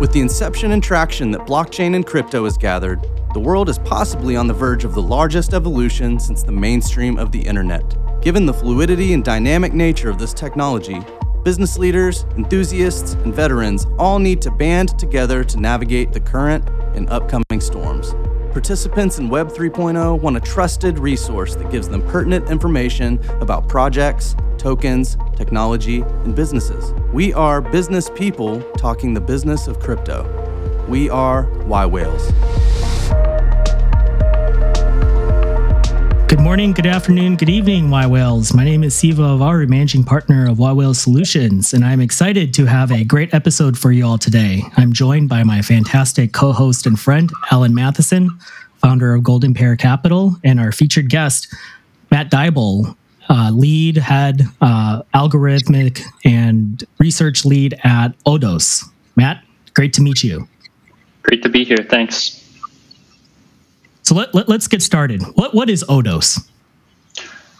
With the inception and traction that blockchain and crypto has gathered, the world is possibly on the verge of the largest evolution since the mainstream of the internet. Given the fluidity and dynamic nature of this technology, business leaders, enthusiasts, and veterans all need to band together to navigate the current and upcoming storms. Participants in Web 3.0 want a trusted resource that gives them pertinent information about projects, tokens, technology, and businesses. We are business people talking the business of crypto. We are yWhales. Good morning, good afternoon, good evening, yWhales. My name is Siva Avvaru, managing partner of yWhales Solutions, and I'm excited to have a great episode for you all today. I'm joined by my fantastic co-host and friend, Alan Matheson, founder of Golden Pear Capital, and our featured guest, Matt Dible, lead head, algorithmic and research lead at Odos. Matt, great to meet you. Great to be here. Thanks. So let's get started. What is Odos?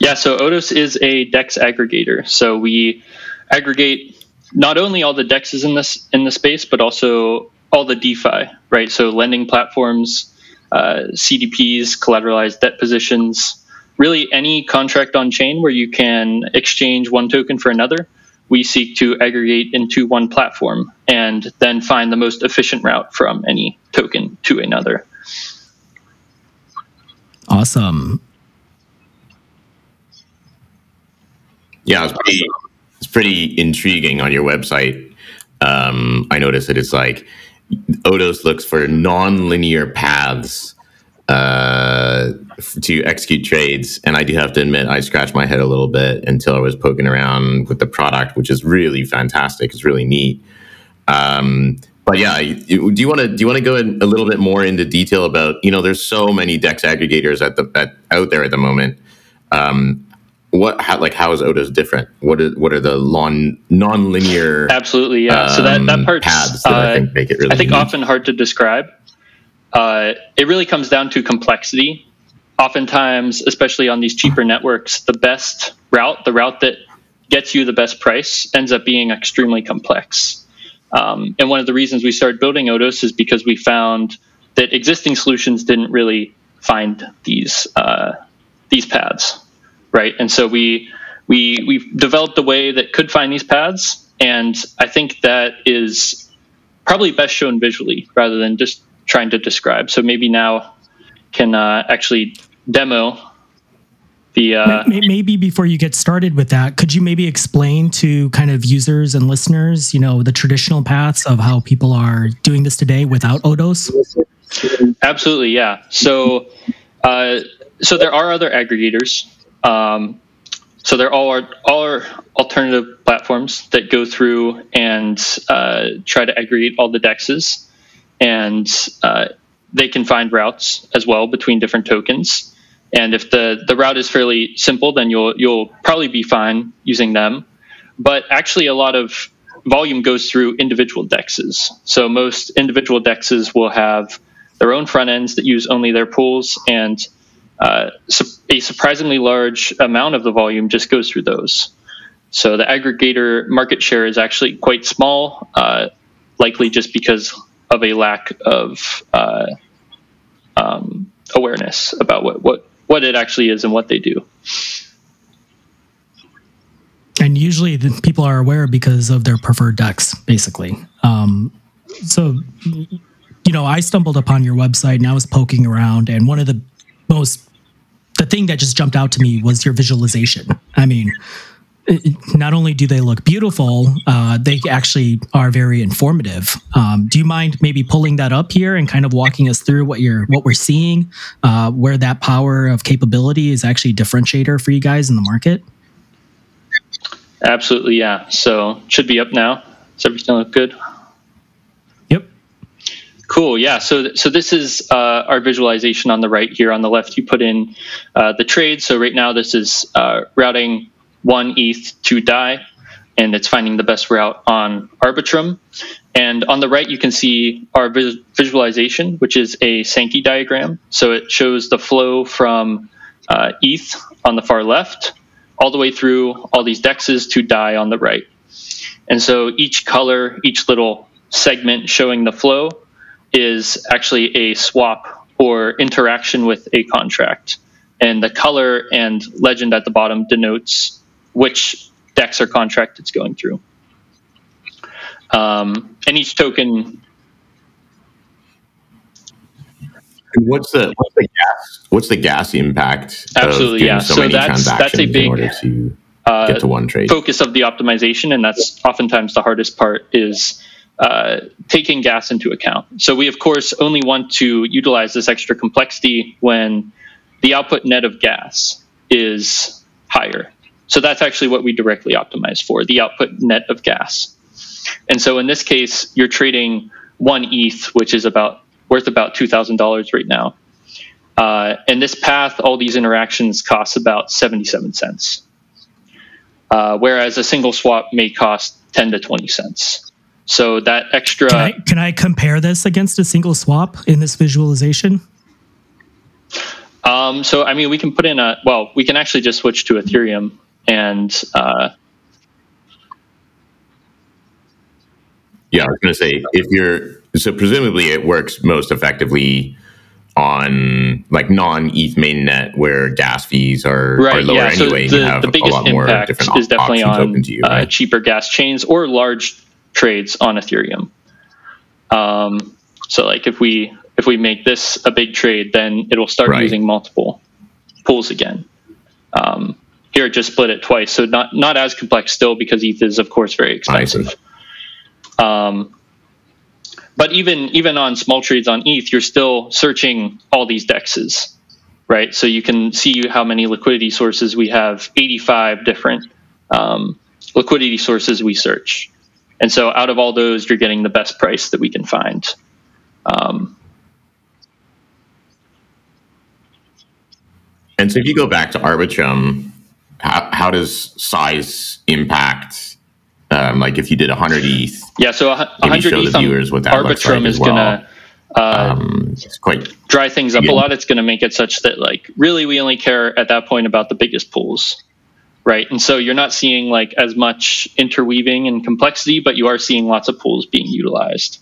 Yeah, so Odos is a DEX aggregator. So we aggregate not only all the DEXs in the space, but also all the DeFi, right? So lending platforms, CDPs, collateralized debt positions, really any contract on chain where you can exchange one token for another, we seek to aggregate into one platform and then find the most efficient route from any token to another. Awesome. Yeah, it's pretty intriguing on your website. I noticed that it's like Odos looks for non-linear paths to execute trades. And I do have to admit, I scratched my head a little bit until I was poking around with the product, which is really fantastic. It's really neat. But yeah, do you want to go in a little bit more into detail about, you know, there's so many DEX aggregators out there at the moment. How is Odos different? What are the non-linear? Absolutely, yeah. So that part's paths that I think make it really. I think unique. Often hard to describe. It really comes down to complexity. Oftentimes, especially on these cheaper networks, the best route, the route that gets you the best price, ends up being extremely complex. And one of the reasons we started building Odos is because we found that existing solutions didn't really find these paths, right? And so we developed a way that could find these paths, and I think that is probably best shown visually rather than just trying to describe. So maybe now can actually demo the... Maybe before you get started with that, could you maybe explain to kind of users and listeners, you know, the traditional paths of how people are doing this today without Odos? Absolutely, yeah. So there are other aggregators. So there all are alternative platforms that go through and try to aggregate all the DEXs, and they can find routes as well between different tokens. And if the route is fairly simple, then you'll probably be fine using them. But actually, a lot of volume goes through individual DEXs. So most individual DEXs will have their own front ends that use only their pools, and a surprisingly large amount of the volume just goes through those. So the aggregator market share is actually quite small, likely just because of a lack of awareness about what it actually is and what they do. And usually the people are aware because of their preferred DEX, basically. So, you know, I stumbled upon your website and I was poking around, and one of the thing that just jumped out to me was your visualization. I mean, not only do they look beautiful, they actually are very informative. Do you mind maybe pulling that up here and kind of walking us through what we're seeing, where that power of capability is actually a differentiator for you guys in the market? Absolutely, yeah. So should be up now. Does everything look good? Yep. Cool, yeah. So this is our visualization on the right here. On the left, you put in the trade. So right now, this is routing 1 ETH to DAI, and it's finding the best route on Arbitrum. And on the right, you can see our visualization, which is a Sankey diagram. So it shows the flow from ETH on the far left, all the way through all these DEXs to DAI on the right. And so each color, each little segment showing the flow is actually a swap or interaction with a contract. And the color and legend at the bottom denotes which DEX or contract it's going through. And each token. What's the gas impact? Absolutely, yeah. So that's a big get to one trade. Focus of the optimization, and that's oftentimes the hardest part is taking gas into account. So we, of course, only want to utilize this extra complexity when the output net of gas is higher. So that's actually what we directly optimize for, the output net of gas. And so in this case, you're trading one ETH, which is worth about $2,000 right now. And this path, all these interactions cost about 77 cents. Whereas a single swap may cost 10 to 20 cents. So that extra... Can I compare this against a single swap in this visualization? So, I mean, we can put in a... Well, we can actually just switch to Ethereum and... Yeah, I was going to say, if you're... So presumably it works most effectively on like non-ETH mainnet where gas fees are lower anyway. So the biggest impact is definitely on cheaper gas chains or large trades on Ethereum. So like if we make this a big trade, then it will start using multiple pools again. Here it just split it twice, so not as complex still because ETH is of course very expensive. But even on small trades on ETH, you're still searching all these DEXs, right? So you can see how many liquidity sources we have, 85 different liquidity sources we search. And so out of all those, you're getting the best price that we can find. And so if you go back to Arbitrum, how does size impact... like if you did 100 ETH, yeah. So 100 ETH on Arbitrum is gonna dry things up a lot. It's gonna make it such that like really we only care at that point about the biggest pools, right? And so you're not seeing like as much interweaving and complexity, but you are seeing lots of pools being utilized.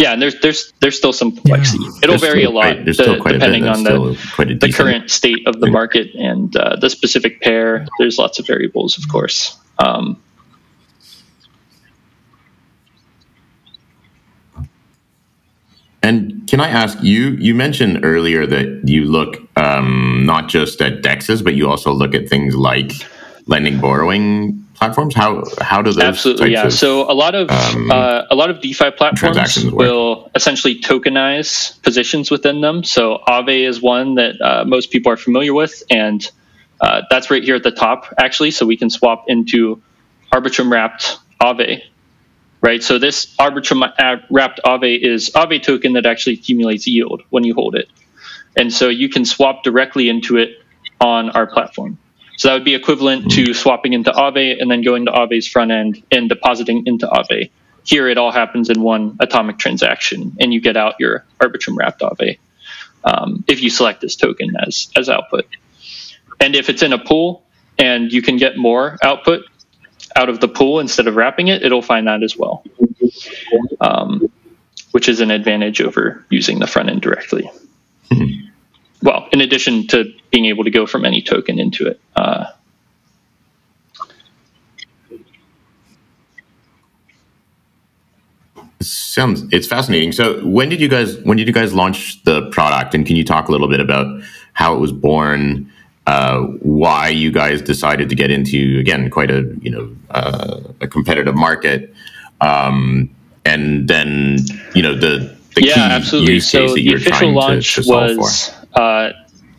Yeah, and there's still some complexity. Yeah. It'll vary a lot depending on the current state of the market and the specific pair. There's lots of variables, of course. And can I ask you? You mentioned earlier that you look not just at DEXs, but you also look at things like lending, borrowing platforms. How do those absolutely types of, so a lot of DeFi platforms will essentially tokenize positions within them. So Aave is one that most people are familiar with, and that's right here at the top actually. So we can swap into Arbitrum wrapped Aave, right? So this Arbitrum wrapped Aave is Aave token that actually accumulates yield when you hold it, and so you can swap directly into it on our platform. So that would be equivalent to swapping into Aave and then going to Aave's front end and depositing into Aave. Here it all happens in one atomic transaction, and you get out your Arbitrum wrapped Aave if you select this token as output. And if it's in a pool and you can get more output out of the pool instead of wrapping it, it'll find that as well, which is an advantage over using the front end directly. Well, in addition to being able to go from any token into it. It's fascinating. So when did you guys launch the product? And can you talk a little bit about how it was born, why you guys decided to get into, again, quite a competitive market. And then, the key absolutely. Use case that you were trying to solve for.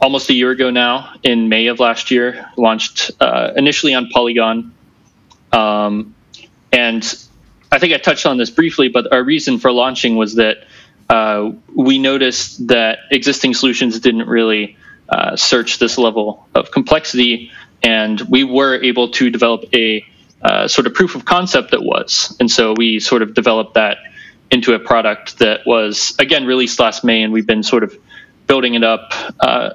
Almost a year ago now, in May of last year, launched initially on Polygon. And I think I touched on this briefly, but our reason for launching was that we noticed that existing solutions didn't really search this level of complexity, and we were able to develop a sort of proof of concept that was. And so we sort of developed that into a product that was, again, released last May, and we've been sort of building it up,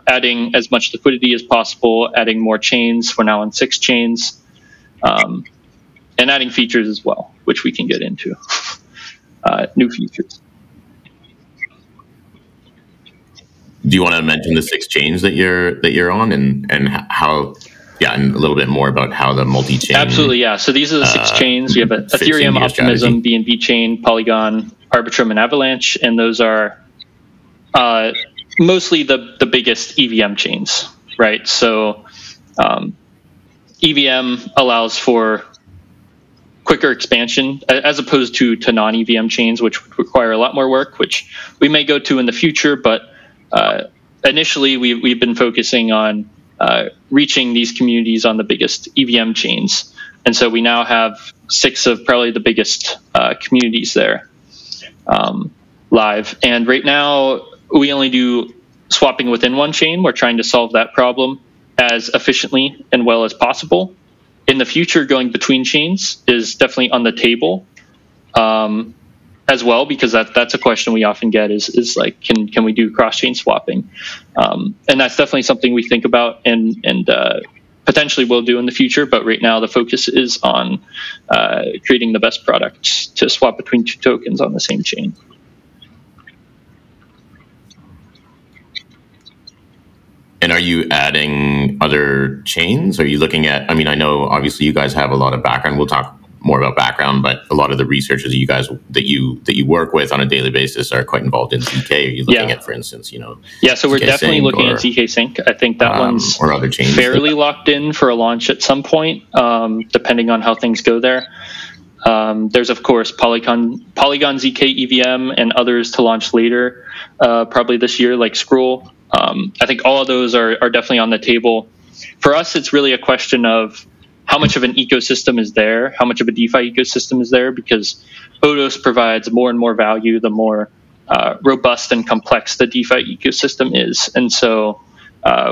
adding as much liquidity as possible, adding more chains. We're now on 6 chains. and adding features as well, which we can get into. New features. Do you want to mention this exchange that you're on, and how? Yeah, and a little bit more about how the multi-chain. Absolutely, yeah. So these are the six chains. We have Ethereum, Optimism, BNB Chain, Polygon, Arbitrum, and Avalanche, and those are mostly the biggest EVM chains, right? So EVM allows for quicker expansion as opposed to non-EVM chains, which would require a lot more work, which we may go to in the future, but initially we've been focusing on reaching these communities on the biggest EVM chains. And so we now have six of probably the biggest communities there live. And right now we only do swapping within one chain. We're trying to solve that problem as efficiently and well as possible. In the future, going between chains is definitely on the table as well, because that's a question we often get is like, can we do cross-chain swapping? And that's definitely something we think about and potentially will do in the future. But right now, the focus is on creating the best products to swap between two tokens on the same chain. And are you adding other chains? Are you looking at, I mean, I know obviously you guys have a lot of background. We'll talk more about background, but a lot of the researchers that you guys that you work with on a daily basis are quite involved in ZK. Are you looking at, for instance, so we're definitely looking at ZK Sync. I think that one's or other chains fairly locked in for a launch at some point, depending on how things go there. There's, of course, Polygon ZK EVM and others to launch later, probably this year, like Scroll. I think all of those are definitely on the table. For us, it's really a question of how much of an ecosystem is there, how much of a DeFi ecosystem is there, because Odos provides more and more value the more robust and complex the DeFi ecosystem is. And so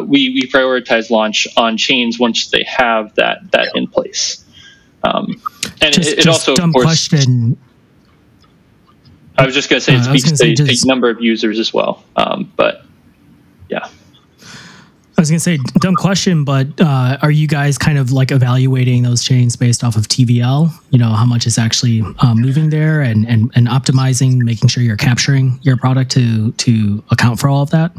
we prioritize launch on chains once they have that in place. And just, it also, of course, question. I was just going to say it speaks to a number of users as well, but. Yeah, I was gonna say dumb question, but are you guys kind of like evaluating those chains based off of TVL? You know, how much is actually moving there and optimizing, making sure you're capturing your product to account for all of that?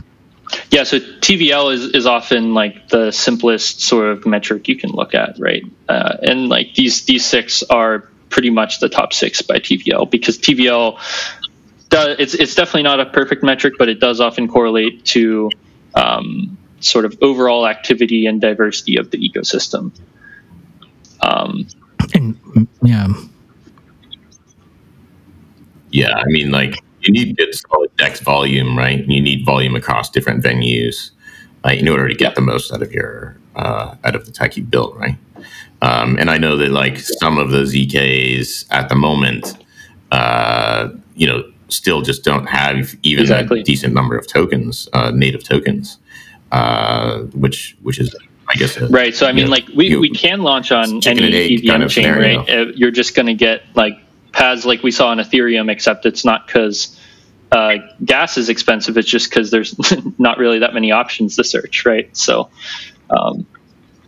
Yeah, so TVL is often like the simplest sort of metric you can look at, right? And like these six are pretty much the top six by TVL, because TVL it's definitely not a perfect metric, but it does often correlate to sort of overall activity and diversity of the ecosystem. Yeah, I mean, like, you need good solid DEX volume, right? You need volume across different venues, like, in order to get the most out of your out of the tech you built, right? And I know that like some of those ZKs at the moment, still just don't have even a decent number of tokens, native tokens, which is, I guess, right. So I mean, like we can launch on any EVM chain, right? You're just going to get like paths like we saw on Ethereum, except it's not because gas is expensive. It's just because there's not really that many options to search, right? So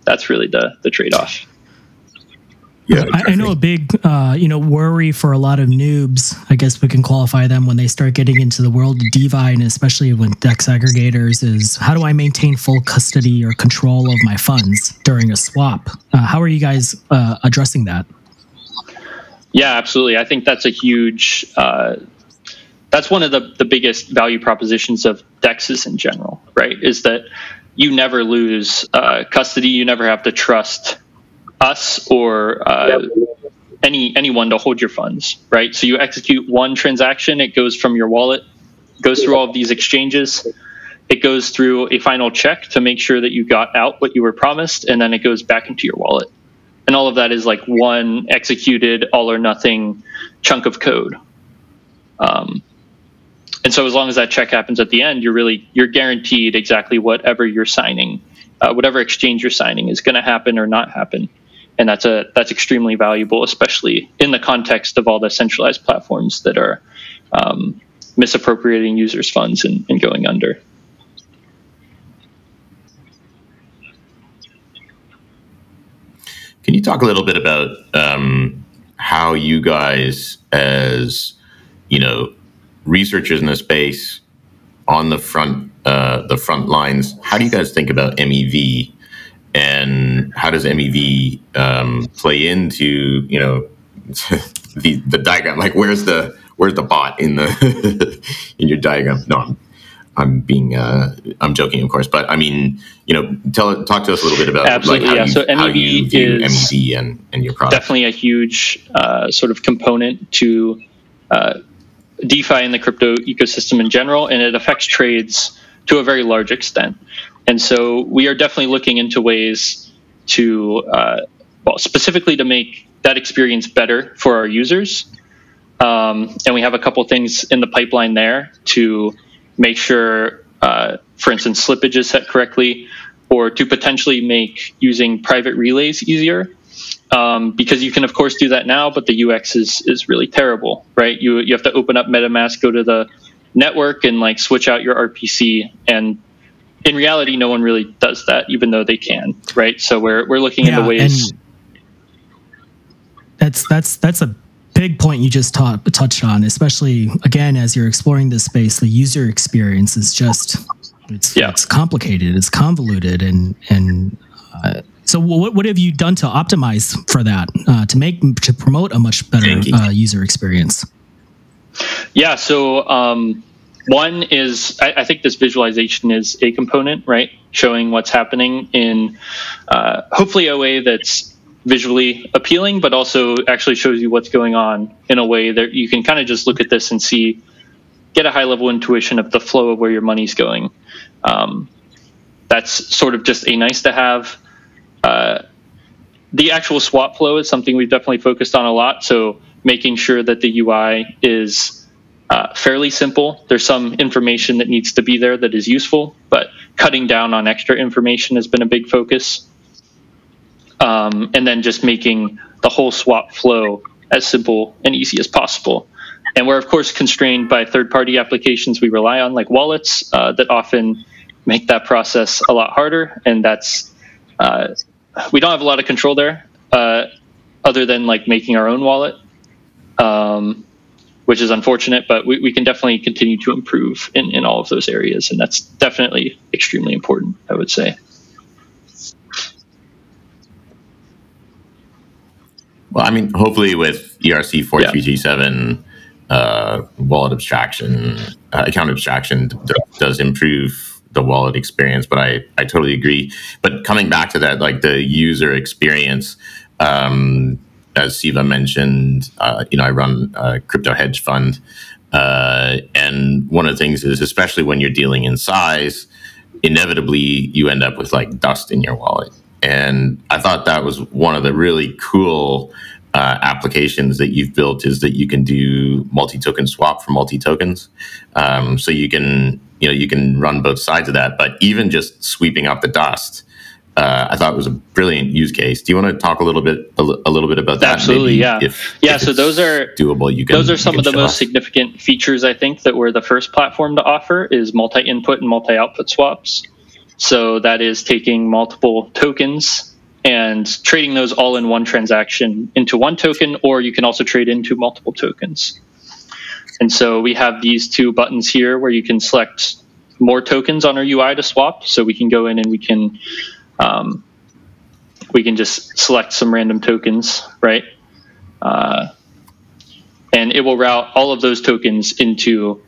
that's really the trade-off. Yeah, I know a big, worry for a lot of noobs. I guess we can qualify them when they start getting into the world of DeFi, and especially with DEX aggregators, is how do I maintain full custody or control of my funds during a swap? How are you guys addressing that? Yeah, absolutely. I think that's a huge. That's one of the biggest value propositions of DEXs in general, right? Is that you never lose custody. You never have to trust us or anyone to hold your funds, right? So you execute one transaction, it goes from your wallet, goes through all of these exchanges, it goes through a final check to make sure that you got out what you were promised, and then it goes back into your wallet. And all of that is like one executed all or nothing chunk of code. And so as long as that check happens at the end, you're guaranteed exactly whatever you're signing, whatever exchange you're signing is going to happen or not happen. And that's extremely valuable, especially in the context of all the centralized platforms that are misappropriating users' funds and going under. Can you talk a little bit about how you guys, as researchers in the space, on the front lines, how do you guys think about MEV, and how does MEV play into the diagram? Like, where's the bot in the in your diagram? No, I'm being I'm joking, of course, but I mean, talk to us a little bit about absolutely, like, how, yeah. How you view MEV and your product. Definitely a huge sort of component to DeFi and the crypto ecosystem in general, and it affects trades to a very large extent. And so we are definitely looking into ways to, specifically to make that experience better for our users. And we have a couple things in the pipeline there to make sure, for instance, slippage is set correctly, or to potentially make using private relays easier. Because you can, of course, do that now, but the UX is really terrible, right? You have to open up MetaMask, go to the network, and like switch out your RPC. And in reality, no one really does that, even though they can, right? So we're looking into ways. That's a big point you just touched on, especially again as you're exploring this space. The user experience is just it's complicated, it's convoluted, and. So what have you done to optimize for that, to promote a much better user experience? Yeah, so one is, I think this visualization is a component, right? Showing what's happening in hopefully a way that's visually appealing, but also actually shows you what's going on in a way that you can kind of just look at this and see, get a high-level intuition of the flow of where your money's going. That's sort of just a nice-to-have. The actual swap flow is something we've definitely focused on a lot. So making sure that the UI is fairly simple. There's some information that needs to be there that is useful, but cutting down on extra information has been a big focus. And then just making the whole swap flow as simple and easy as possible. And we're, of course, constrained by third-party applications we rely on, like wallets, that often make that process a lot harder. And that's... we don't have a lot of control there, other than like making our own wallet, which is unfortunate, but we can definitely continue to improve in all of those areas. And that's definitely extremely important, I would say. Well, I mean, hopefully with ERC-4337, wallet abstraction, account abstraction does improve the wallet experience, but I totally agree. But coming back to that, like the user experience, as Siva mentioned, I run a crypto hedge fund. And one of the things is, especially when you're dealing in size, inevitably you end up with like dust in your wallet. And I thought that was one of the really cool applications that you've built, is that you can do multi-token swap for multi-tokens. So you can... you can run both sides of that, but even just sweeping up the dust, I thought it was a brilliant use case. Do you want to talk a little bit about that? Absolutely, maybe, yeah. If so those are doable. Those are some of the most significant features, I think, that we're the first platform to offer, is multi-input and multi-output swaps. So that is taking multiple tokens and trading those all in one transaction into one token, or you can also trade into multiple tokens. And so we have these two buttons here where you can select more tokens on our UI to swap. So we can go in and we can just select some random tokens, right? And it will route all of those tokens into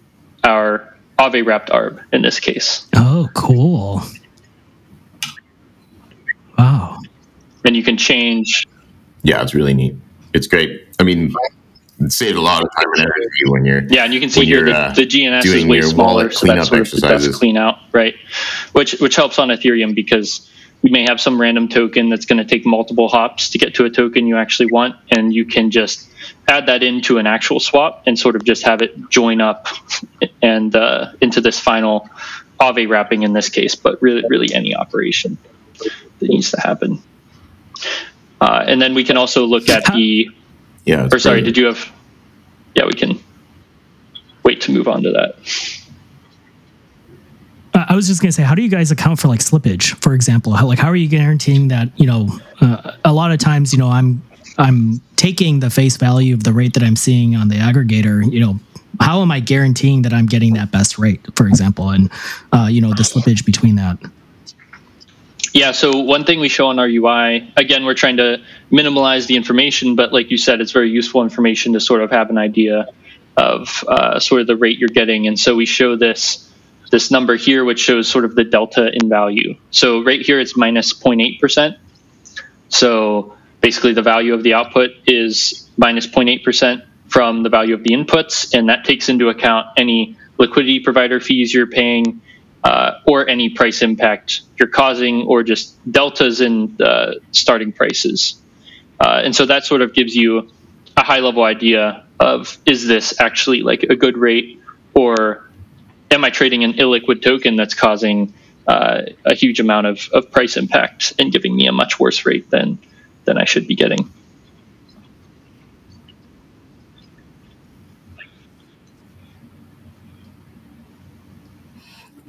our Aave wrapped ARB in this case. Oh, cool. Wow. And you can change. Yeah, it's really neat. It's great. I mean... Save a lot of time and energy when you're and you can see here the GNS is way smaller, so that's sort of the best clean out, right? Which helps on Ethereum, because you may have some random token that's going to take multiple hops to get to a token you actually want, and you can just add that into an actual swap and sort of just have it join up and into this final Aave wrapping in this case, but really any operation that needs to happen. And then we can also look at the... Yeah, or sorry, did you have... Yeah, we can wait to move on to that. I was just going to say, how do you guys account for like slippage, for example? How are you guaranteeing that, a lot of times, I'm taking the face value of the rate that I'm seeing on the aggregator, how am I guaranteeing that I'm getting that best rate, for example, and, the slippage between that? Yeah, so one thing we show on our UI, again, we're trying to minimize the information, but like you said, it's very useful information to sort of have an idea of sort of the rate you're getting. And so we show this number here, which shows sort of the delta in value. So right here, it's minus 0.8%. So basically, the value of the output is minus 0.8% from the value of the inputs, and that takes into account any liquidity provider fees you're paying, or any price impact you're causing, or just deltas in starting prices. And so that sort of gives you a high-level idea of, is this actually like a good rate, or am I trading an illiquid token that's causing a huge amount of price impact and giving me a much worse rate than I should be getting?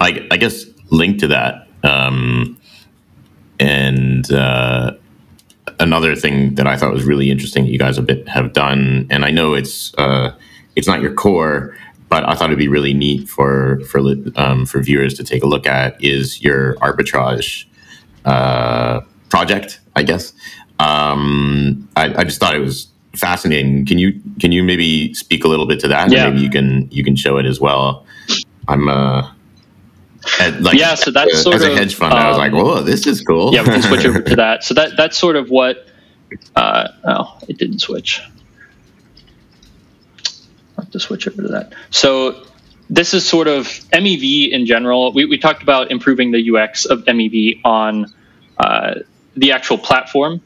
I guess linked to that, and another thing that I thought was really interesting that you guys have done, and I know it's not your core, but I thought it'd be really neat for viewers to take a look at, is your arbitrage project, I guess. I just thought it was fascinating. Can you maybe speak a little bit to that? Yeah. Maybe you can show it as well. So that's sort of a hedge fund. I was like, "Whoa, this is cool." Yeah, we can switch over to that. So that's sort of what. It didn't switch. I'll have to switch over to that. So this is sort of MEV in general. We talked about improving the UX of MEV on the actual platform.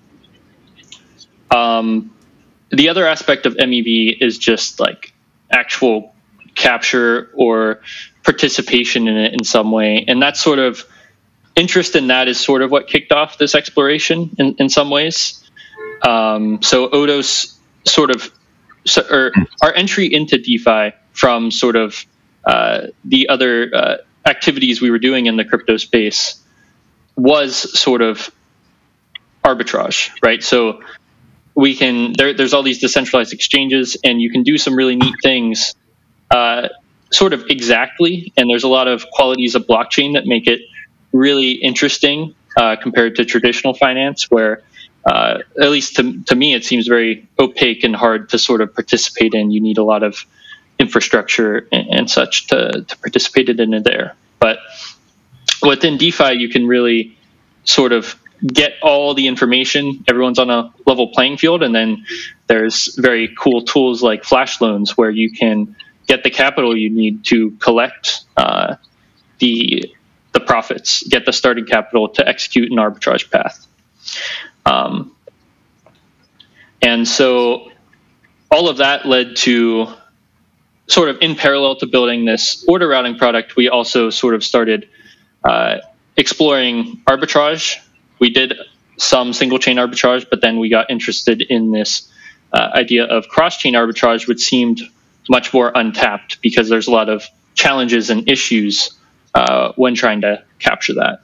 The other aspect of MEV is just like actual capture or participation in it in some way. And that sort of interest in that is sort of what kicked off this exploration in some ways. So Odos or our entry into DeFi from sort of the other activities we were doing in the crypto space was sort of arbitrage, right? So we can, there's all these decentralized exchanges and you can do some really neat things sort of exactly, and there's a lot of qualities of blockchain that make it really interesting compared to traditional finance, where at least to me it seems very opaque and hard to sort of participate in. You need a lot of infrastructure and such to participate in it there. But within DeFi, you can really sort of get all the information. Everyone's on a level playing field, and then there's very cool tools like flash loans where you can get the capital you need to collect the profits, get the starting capital to execute an arbitrage path. And so all of that led to sort of, in parallel to building this order routing product, we also sort of started exploring arbitrage. We did some single chain arbitrage, but then we got interested in this idea of cross-chain arbitrage, which seemed much more untapped because there's a lot of challenges and issues when trying to capture that.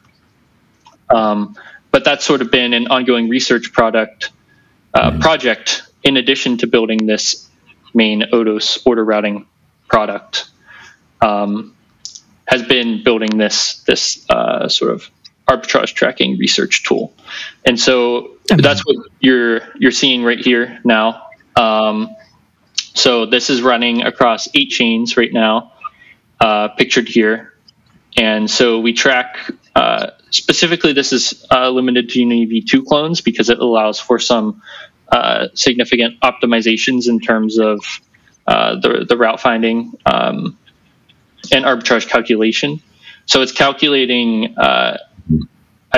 But that's sort of been an ongoing research project in addition to building this main Odos order routing product, has been building this sort of arbitrage tracking research tool. And so that's what you're seeing right here now. So this is running across 8 chains right now, pictured here. And so we track, specifically this is limited to Unity V2 clones because it allows for some significant optimizations in terms of the route finding and arbitrage calculation. So it's calculating, I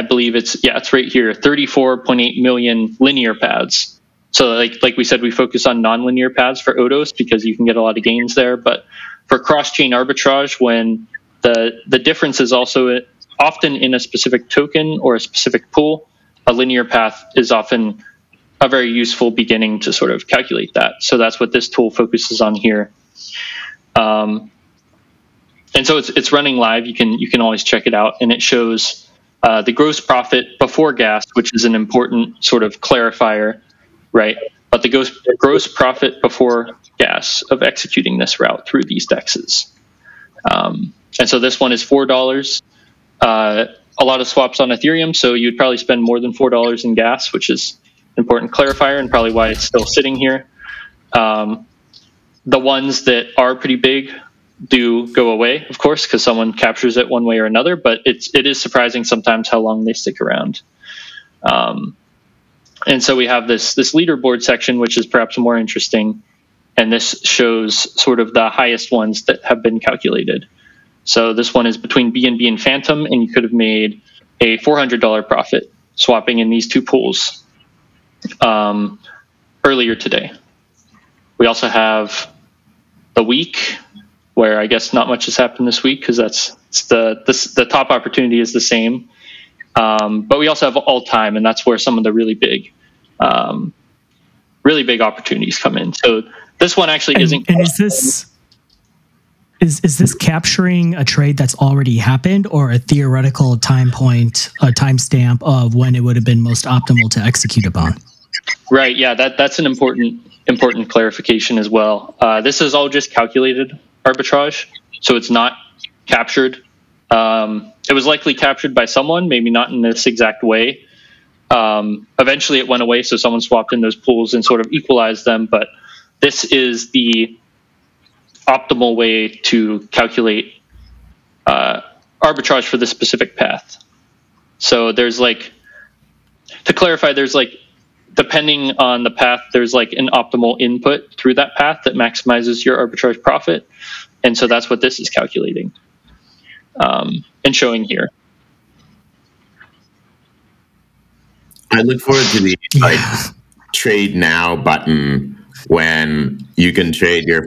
believe it's right here, 34.8 million linear paths. So like we said, we focus on nonlinear paths for Odos because you can get a lot of gains there. But for cross-chain arbitrage, when the difference is also often in a specific token or a specific pool, a linear path is often a very useful beginning to sort of calculate that. So that's what this tool focuses on here. And so it's running live. You can always check it out, and it shows the gross profit before gas, which is an important sort of clarifier, right? But the gross profit before gas of executing this route through these DEXs. And so this one is $4. A lot of swaps on Ethereum, so you'd probably spend more than $4 in gas, which is an important clarifier and probably why it's still sitting here. The ones that are pretty big do go away, of course, because someone captures it one way or another, but it is surprising sometimes how long they stick around. And so we have this leaderboard section, which is perhaps more interesting, and this shows sort of the highest ones that have been calculated. So this one is between BNB and Phantom, and you could have made a $400 profit swapping in these two pools earlier today. We also have the week, where I guess not much has happened this week because the top opportunity is the same. But we also have all time, and that's where some of the really big opportunities come in. So this one actually isn't. And is this capturing a trade that's already happened, or a theoretical time point, a timestamp of when it would have been most optimal to execute upon? Right. Yeah. That's an important clarification as well. This is all just calculated arbitrage, so it's not captured. It was likely captured by someone, maybe not in this exact way. Eventually it went away, so someone swapped in those pools and sort of equalized them, but this is the optimal way to calculate arbitrage for this specific path. So there's to clarify, there's depending on the path, there's an optimal input through that path that maximizes your arbitrage profit. And so that's what this is calculating and showing here. I look forward to the trade now button when you can trade your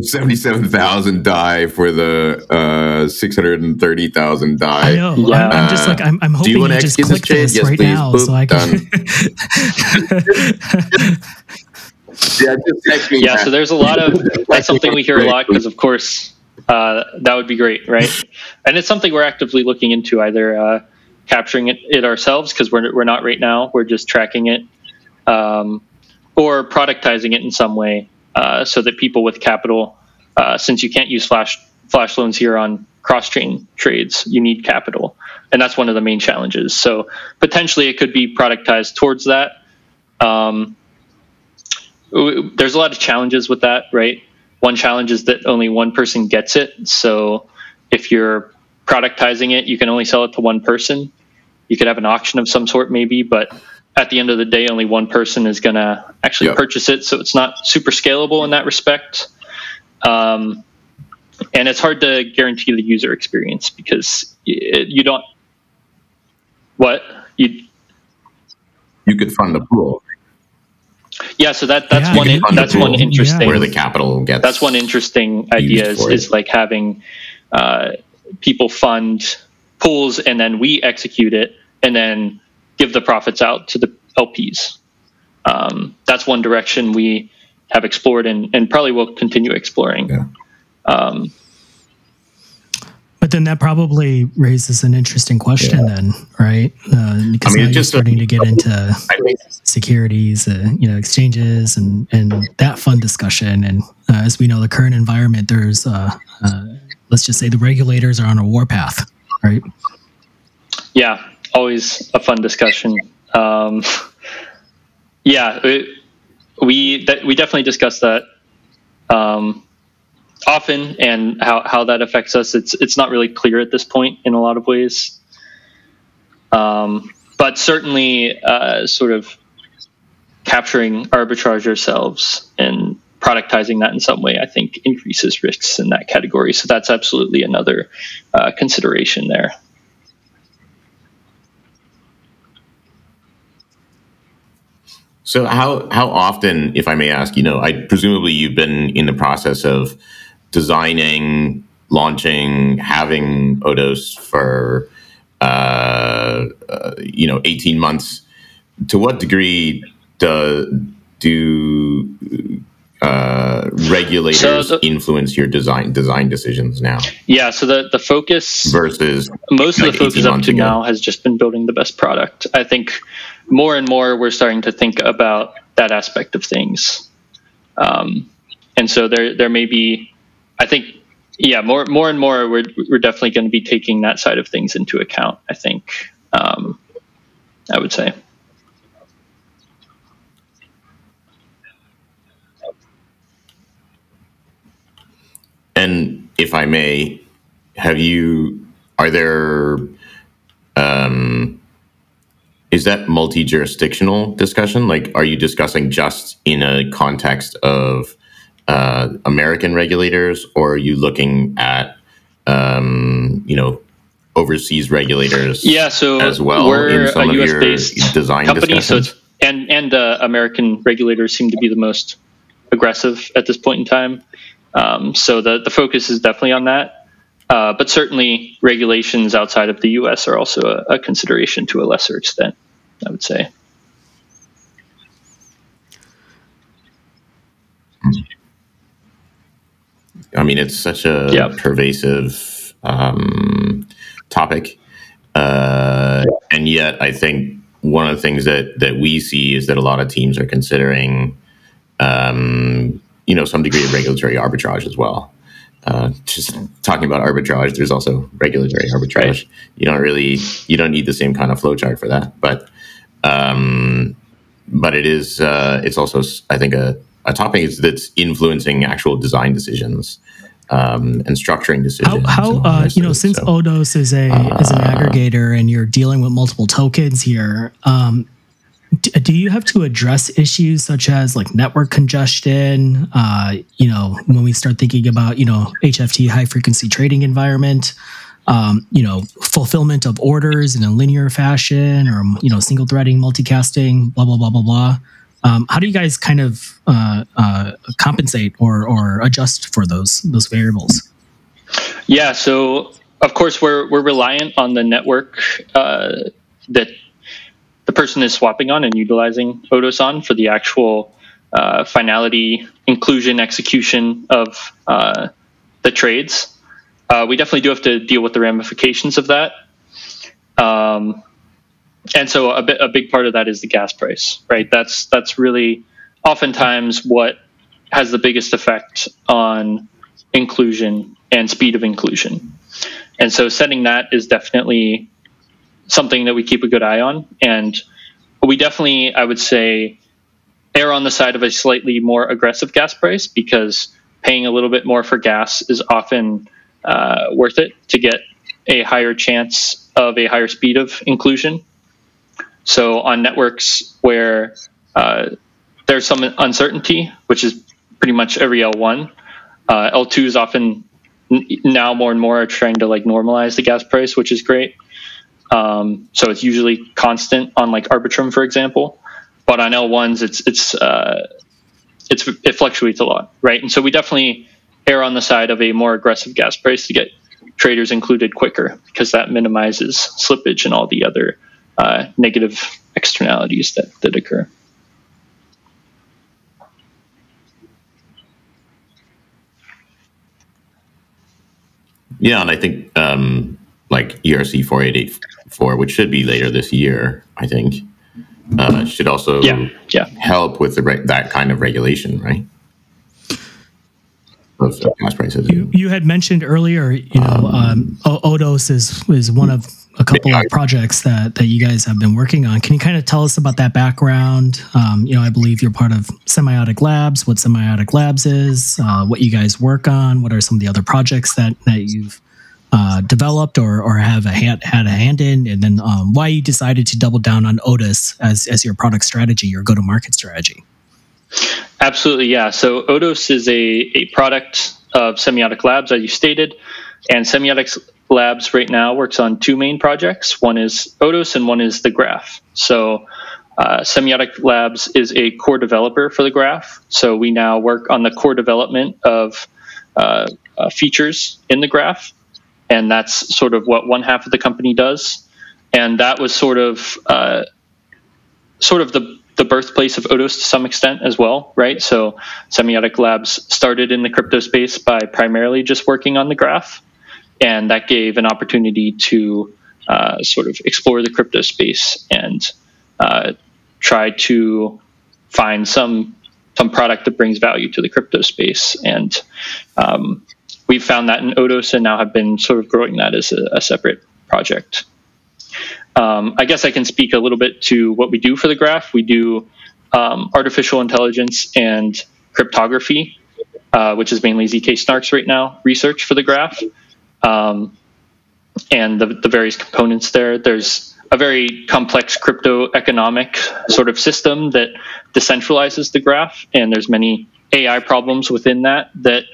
77,000 DAI for the 630,000 DAI. I know. Yeah. I'm just I'm hoping you just click this right now. So I can... Yeah, just text me. Yeah, so there's a lot of... That's something we hear a lot because, of course, that would be great, right? And it's something we're actively looking into, either capturing it ourselves, because we're not right now. We're just tracking it. Or productizing it in some way so that people with capital, since you can't use flash loans here on cross-chain trades, you need capital. And that's one of the main challenges. So potentially it could be productized towards that. There's a lot of challenges with that, right? One challenge is that only one person gets it. So if you're productizing it, you can only sell it to one person. You could have an auction of some sort maybe, but... at the end of the day, only one person is going to actually purchase it. So it's not super scalable in that respect. And it's hard to guarantee the user experience because you don't... What? You could fund the pool. Yeah, so that's one interesting... Where the capital gets... That's one interesting idea is having people fund pools and then we execute it and then... give the profits out to the LPs. That's one direction we have explored and probably will continue exploring. Yeah. But then that probably raises an interesting question then, right? Because now you're starting to get into securities, exchanges and that fun discussion. And as we know, the current environment, there's, let's just say the regulators are on a warpath, right? Yeah. Always a fun discussion. We definitely discuss that often and how that affects us. It's not really clear at this point in a lot of ways. But certainly sort of capturing arbitrage ourselves and productizing that in some way, I think, increases risks in that category. So that's absolutely another consideration there. So how often, if I may ask, presumably you've been in the process of designing, launching, having Odos for 18 months. To what degree do regulators influence your design decisions now? Yeah, so the focus versus most of the focus up to now has just been building the best product. I think more and more we're starting to think about that aspect of things, and so there may be, I think, more and more we're definitely going to be taking that side of things into account, I think, I would say. And if I may, is that multi-jurisdictional discussion? Like, are you discussing just in a context of American regulators, or are you looking at, overseas regulators as well? We're in some a of US-based your design company, discussions? So American regulators seem to be the most aggressive at this point in time. So the focus is definitely on that, but certainly regulations outside of the US are also a consideration to a lesser extent, I would say. I mean, it's such a pervasive topic, and yet I think one of the things that we see is that a lot of teams are considering some degree of regulatory arbitrage as well. Just talking about arbitrage, there's also regulatory arbitrage. Right. You don't need the same kind of flowchart for that, but it is, it's also, I think, a topic that's influencing actual design decisions and structuring decisions. Since Odos is an aggregator and you're dealing with multiple tokens here, do you have to address issues such as like network congestion? When we start thinking about, HFT, high frequency trading environment, fulfillment of orders in a linear fashion, or, single threading, multicasting, blah, blah, blah, blah, blah. How do you guys kind of compensate or adjust for those variables? Yeah, so of course we're reliant on the network that the person is swapping on and utilizing Odos on for the actual finality, inclusion, execution of the trades. We definitely do have to deal with the ramifications of that. And so a big part of that is the gas price, right? That's really oftentimes what has the biggest effect on inclusion and speed of inclusion. And so setting that is definitely something that we keep a good eye on. And we definitely, I would say, err on the side of a slightly more aggressive gas price, because paying a little bit more for gas is often worth it to get a higher chance of a higher speed of inclusion. So on networks where there's some uncertainty, which is pretty much every L1, L2 is often now more and more are trying to like normalize the gas price, which is great. So it's usually constant on like Arbitrum, for example, but on L1s, it fluctuates a lot, right? And so we definitely err on the side of a more aggressive gas price to get traders included quicker, because that minimizes slippage and all the other negative externalities that occur. Yeah, and I think like ERC-4884, which should be later this year, I think, should also help with that kind of regulation, right? Of gas prices. You had mentioned earlier, Odos is one of a couple of projects that you guys have been working on. Can you kind of tell us about that background? I believe you're part of Semiotic Labs, what Semiotic Labs is, what you guys work on, what are some of the other projects that you've developed or have had a hand in, and then why you decided to double down on Odos as your product strategy, your go-to-market strategy. Absolutely, yeah. So Odos is a product of Semiotic Labs, as you stated, and Semiotic Labs right now works on two main projects. One is Odos and one is the Graph. So Semiotic Labs is a core developer for the Graph. So we now work on the core development of features in the Graph. And that's sort of what one half of the company does. And that was sort of the the birthplace of Odos to some extent as well, right? So Semiotic Labs started in the crypto space by primarily just working on the graph, and that gave an opportunity to sort of explore the crypto space and try to find some product that brings value to the crypto space. And we've found that in Odos and now have been sort of growing that as a separate project. I guess I can speak a little bit to what we do for the graph. We do artificial intelligence and cryptography, which is mainly ZK Snarks right now, research for the graph, and the various components there. There's a very complex crypto economic sort of system that decentralizes the graph, and there's many AI problems within that that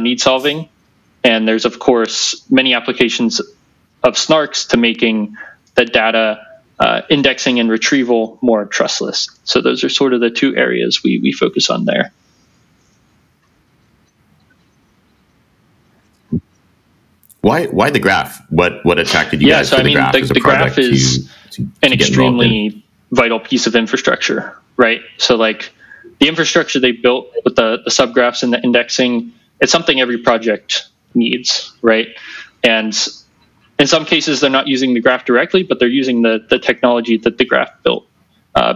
need solving. And there's, of course, many applications of Snarks to making the data indexing and retrieval more trustless. So those are sort of the two areas we focus on there. Why the graph? What attracted you guys to the graph? Yeah, so I mean, the graph is an extremely vital piece of infrastructure, right? So like the infrastructure they built with the subgraphs and the indexing, it's something every project needs, right? And in some cases, they're not using the graph directly, but they're using the technology that the graph built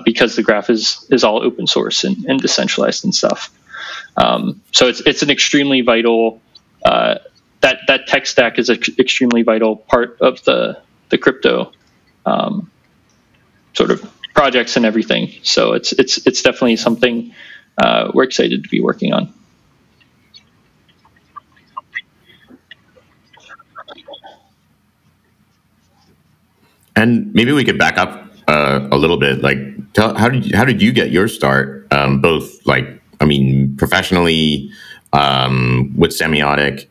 because the graph is all open source and decentralized and stuff. So it's an extremely vital, that tech stack is an extremely vital part of the crypto sort of projects and everything. So it's definitely something we're excited to be working on. And maybe we could back up a little bit. Like, how did you get your start? Both, like, I mean, professionally with Semiotic.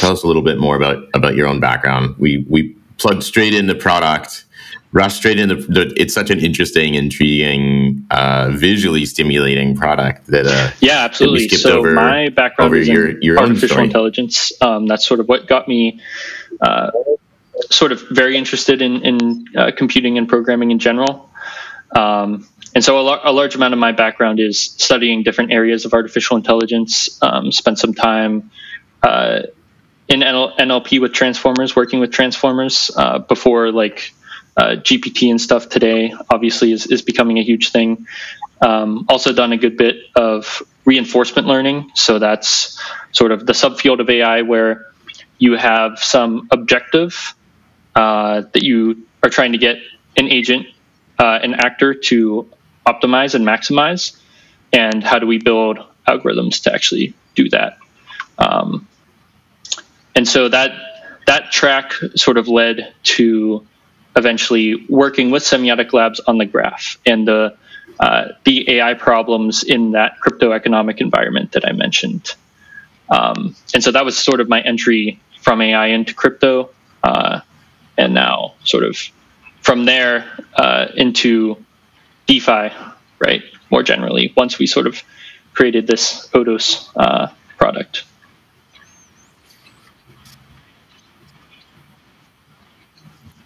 Tell us a little bit more about your own background. We plugged straight into product, rushed straight into. It's such an interesting, intriguing, visually stimulating product that yeah, absolutely. That we skipped over, my background is your artificial intelligence. That's sort of what got me. Sort of very interested in computing and programming in general. And so a large amount of my background is studying different areas of artificial intelligence, spent some time in NLP with transformers, working with transformers before like GPT and stuff today, obviously is becoming a huge thing. Also done a good bit of reinforcement learning. So that's sort of the subfield of AI where you have some objective that you are trying to get an agent, an actor to optimize and maximize, and how do we build algorithms to actually do that? And so that track sort of led to eventually working with Semiotic Labs on the graph and the AI problems in that crypto economic environment that I mentioned. And so that was sort of my entry from AI into crypto. And now sort of from there into DeFi, right, more generally, once we sort of created this Odos product.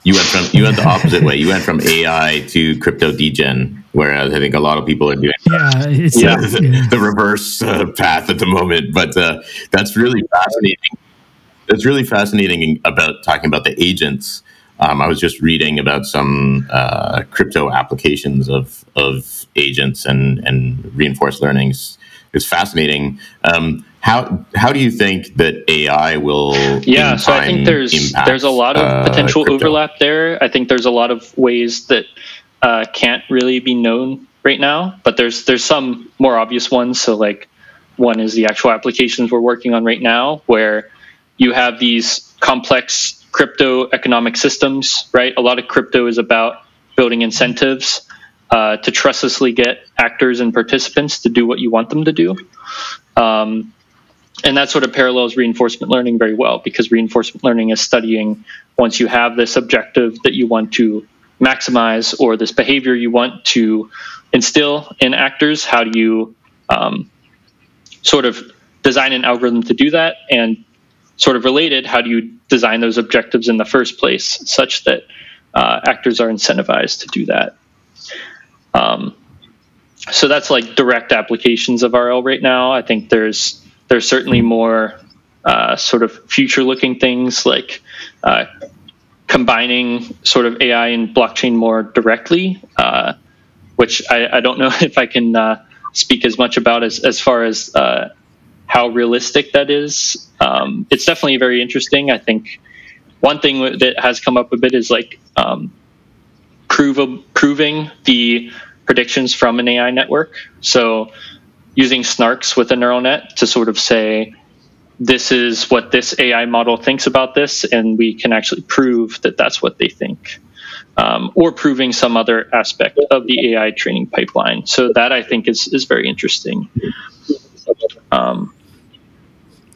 You went the opposite way. You went from AI to crypto degen, whereas I think a lot of people are doing the reverse path at the moment. But that's really fascinating. That's really fascinating about talking about the agents. I was just reading about some crypto applications of agents and reinforced learnings. It's fascinating. How do you think that AI will in time so I think there's a lot of potential overlap there. I think there's a lot of ways that can't really be known right now, but there's some more obvious ones. So like one is the actual applications we're working on right now, where you have these complex crypto economic systems, right? A lot of crypto is about building incentives to trustlessly get actors and participants to do what you want them to do. And that sort of parallels reinforcement learning very well, because reinforcement learning is studying once you have this objective that you want to maximize or this behavior you want to instill in actors, how do you sort of design an algorithm to do that? And sort of related, how do you design those objectives in the first place such that actors are incentivized to do that? So that's like direct applications of RL right now. I think there's certainly more sort of future-looking things like combining sort of AI and blockchain more directly, which I don't know if I can speak as much about as far as how realistic that is. It's definitely very interesting. I think one thing that has come up a bit is like proving the predictions from an AI network. So using snarks with a neural net to sort of say, this is what this AI model thinks about this, and we can actually prove that that's what they think, or proving some other aspect of the AI training pipeline. So that I think is very interesting.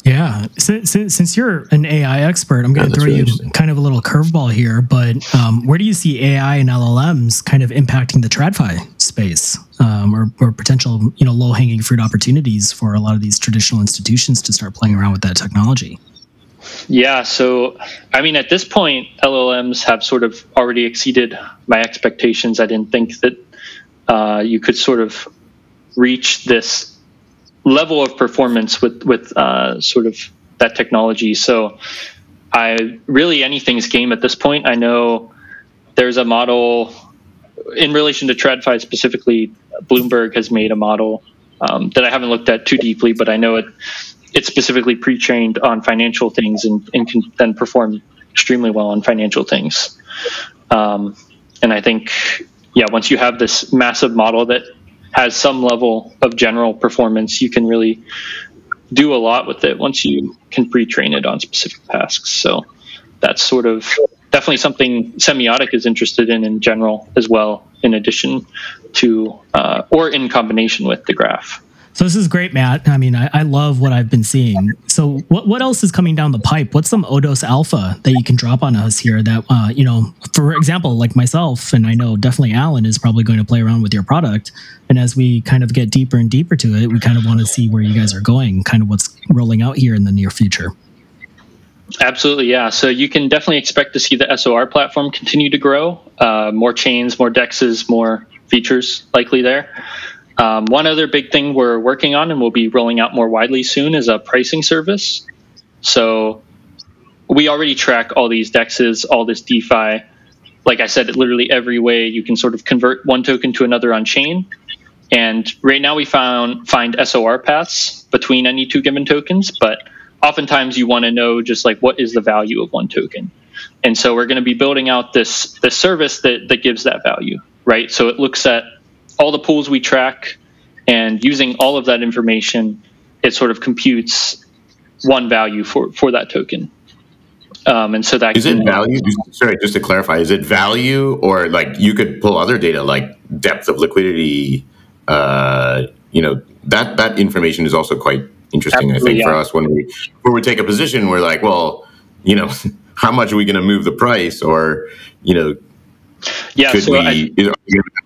Yeah. Since you're an AI expert, I'm going to throw you kind of a little curveball here, but where do you see AI and LLMs kind of impacting the TradFi space, or potential, low-hanging fruit opportunities for a lot of these traditional institutions to start playing around with that technology? Yeah. So, at this point, LLMs have sort of already exceeded my expectations. I didn't think that you could sort of reach this level of performance with sort of that technology. So I really, anything's game at this point. I know there's a model in relation to TradFi specifically. Bloomberg has made a model that I haven't looked at too deeply, but I know it's specifically pre-trained on financial things and can then perform extremely well on financial things. And I think, once you have this massive model that has some level of general performance, you can really do a lot with it once you can pre-train it on specific tasks. So that's sort of definitely something Semiotic is interested in general as well, in addition to, or in combination with the Graph. So this is great, Matt. I love what I've been seeing. So what else is coming down the pipe? What's some Odos alpha that you can drop on us here that, for example, like myself, and I know definitely Alan is probably going to play around with your product. And as we kind of get deeper and deeper to it, we kind of want to see where you guys are going, kind of what's rolling out here in the near future. Absolutely, yeah. So you can definitely expect to see the SOR platform continue to grow. More chains, more DEXs, more features likely there. One other big thing we're working on and we'll be rolling out more widely soon is a pricing service. So we already track all these DEXs, all this DeFi. Like I said, literally every way you can sort of convert one token to another on chain. And right now we find SOR paths between any two given tokens, but oftentimes you want to know just like what is the value of one token. And so we're going to be building out this service that gives that value, right? So it looks at all the pools we track, and using all of that information, it sort of computes one value for that token. And so that is it value. Sorry, just to clarify, is it value, or like you could pull other data like depth of liquidity? That information is also quite interesting. Absolutely, I think for us when we take a position, we're like, well, how much are we going to move the price, or yeah, could so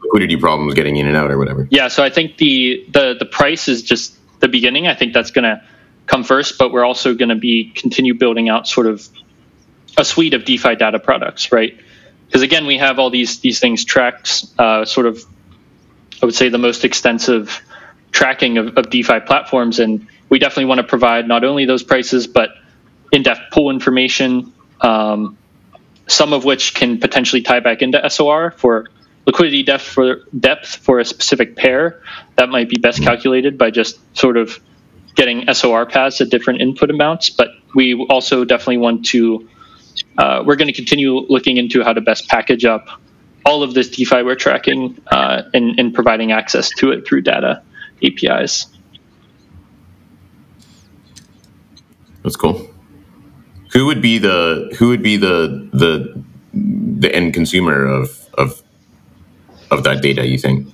liquidity problems getting in and out or whatever. Yeah, so I think the price is just the beginning. I think that's going to come first, but we're also going to continue building out sort of a suite of DeFi data products, right? Because again, we have all these things tracked, sort of, I would say the most extensive tracking of DeFi platforms, and we definitely want to provide not only those prices, but in-depth pool information, some of which can potentially tie back into SOR for liquidity depth for a specific pair. That might be best calculated by just sort of getting SOR paths at different input amounts. But we also definitely want to, we're going to continue looking into how to best package up all of this DeFi we're tracking and providing access to it through data APIs. That's cool. Who would be the end consumer of that data, you think?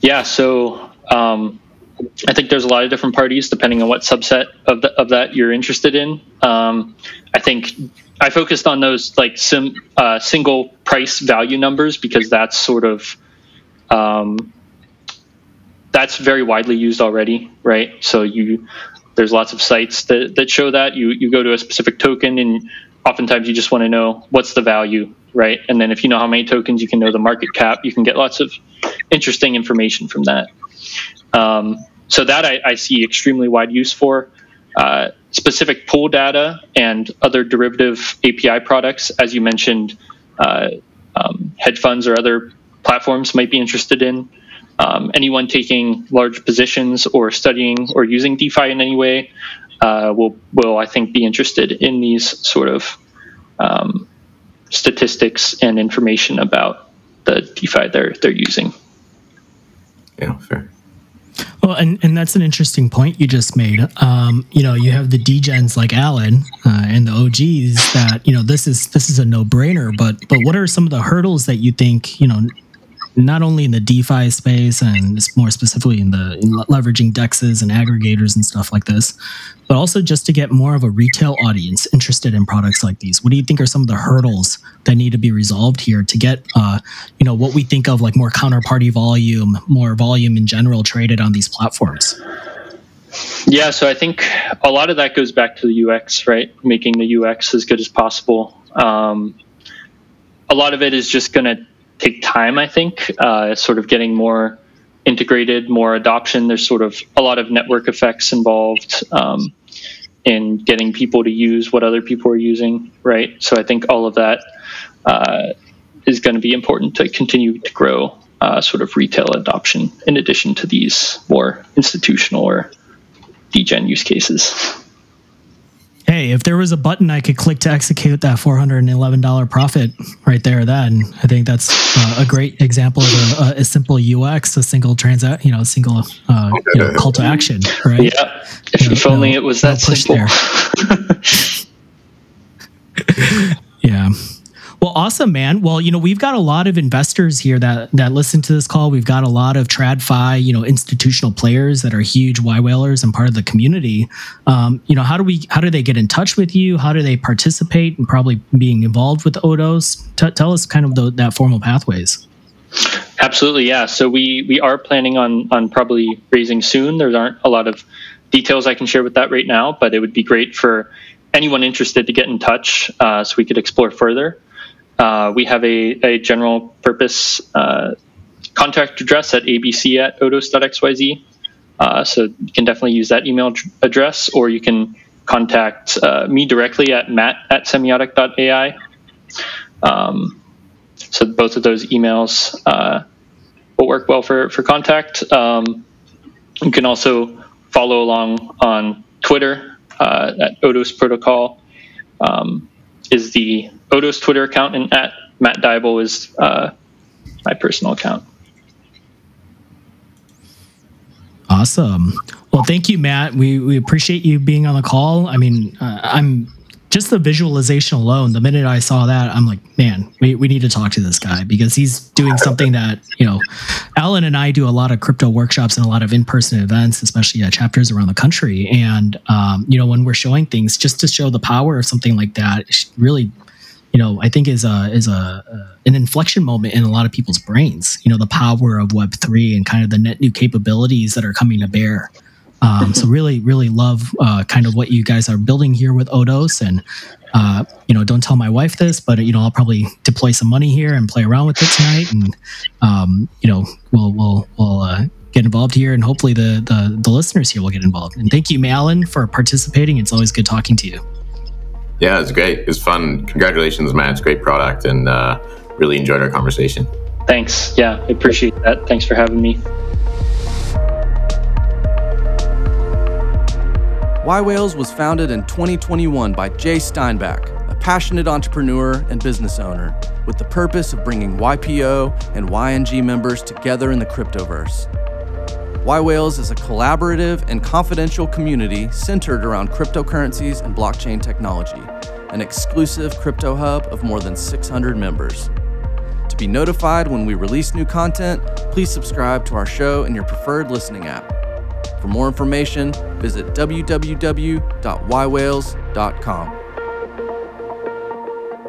Yeah, so I think there's a lot of different parties depending on what subset of that you're interested in. I think I focused on those like single price value numbers because that's sort of that's very widely used already, right? So there's lots of sites that show that. You go to a specific token, and oftentimes you just want to know what's the value, right? And then if you know how many tokens, you can know the market cap. You can get lots of interesting information from that. So that I see extremely wide use for. Specific pool data and other derivative API products, as you mentioned, hedge funds or other platforms might be interested in. Anyone taking large positions or studying or using DeFi in any way will I think be interested in these sort of statistics and information about the DeFi they're using. Yeah, fair. Well, and that's an interesting point you just made. You know, you have the degens like Alan and the OGs that, you know, this is a no-brainer, but what are some of the hurdles that you think, you know, not only in the DeFi space and more specifically in the leveraging DEXs and aggregators and stuff like this, but also just to get more of a retail audience interested in products like these? What do you think are some of the hurdles that need to be resolved here to get, you know, what we think of like more counterparty volume, more volume in general traded on these platforms? Yeah, so I think a lot of that goes back to the UX, right? Making the UX as good as possible. A lot of it is just going to take time, I think, sort of getting more integrated, more adoption. There's sort of a lot of network effects involved in getting people to use what other people are using, right? So I think all of that is going to be important to continue to grow sort of retail adoption in addition to these more institutional or degen use cases. Hey, if there was a button I could click to execute that $411 profit right there, then I think that's a great example of a simple UX, a single transact, you know, single you know, call to action, right? Yeah, if only it was that simple. Yeah. Well, awesome, man. Well, you know, we've got a lot of investors here that listen to this call. We've got a lot of TradFi, you know, institutional players that are huge yWhalers and part of the community. You know, how do they get in touch with you? How do they participate and probably being involved with Odos? Tell us kind of that formal pathways. Absolutely, yeah. So we are planning on probably raising soon. There aren't a lot of details I can share with that right now, but it would be great for anyone interested to get in touch so we could explore further. We have a general purpose contact address at abc@odos.xyz. So you can definitely use that email address, or you can contact me directly at matt@semiotic.ai. So both of those emails will work well for contact. You can also follow along on Twitter at Odos Protocol. Is the Odos Twitter account, and at Matt Dible is my personal account. Awesome. Well, thank you, Matt. We appreciate you being on the call. I mean, I'm just the visualization alone. The minute I saw that, I'm like, man, we need to talk to this guy because he's doing something that, you know, Alan and I do a lot of crypto workshops and a lot of in-person events, especially at chapters around the country. And, you know, when we're showing things, just to show the power of something like that, it really, you know, I think is an inflection moment in a lot of people's brains. You know, the power of Web3 and kind of the net new capabilities that are coming to bear. So really, really love kind of what you guys are building here with Odos. And, you know, don't tell my wife this, but, you know, I'll probably deploy some money here and play around with it tonight. And, you know, we'll get involved here. And hopefully the listeners here will get involved. And thank you, Alan, for participating. It's always good talking to you. Yeah, it's great. It's fun. Congratulations, man. It's a great product, and really enjoyed our conversation. Thanks. Yeah, I appreciate that. Thanks for having me. yWhales was founded in 2021 by Jay Steinbach, a passionate entrepreneur and business owner, with the purpose of bringing YPO and YNG members together in the cryptoverse. yWhales is a collaborative and confidential community centered around cryptocurrencies and blockchain technology, an exclusive crypto hub of more than 600 members. To be notified when we release new content, please subscribe to our show in your preferred listening app. For more information, visit www.yWhales.com.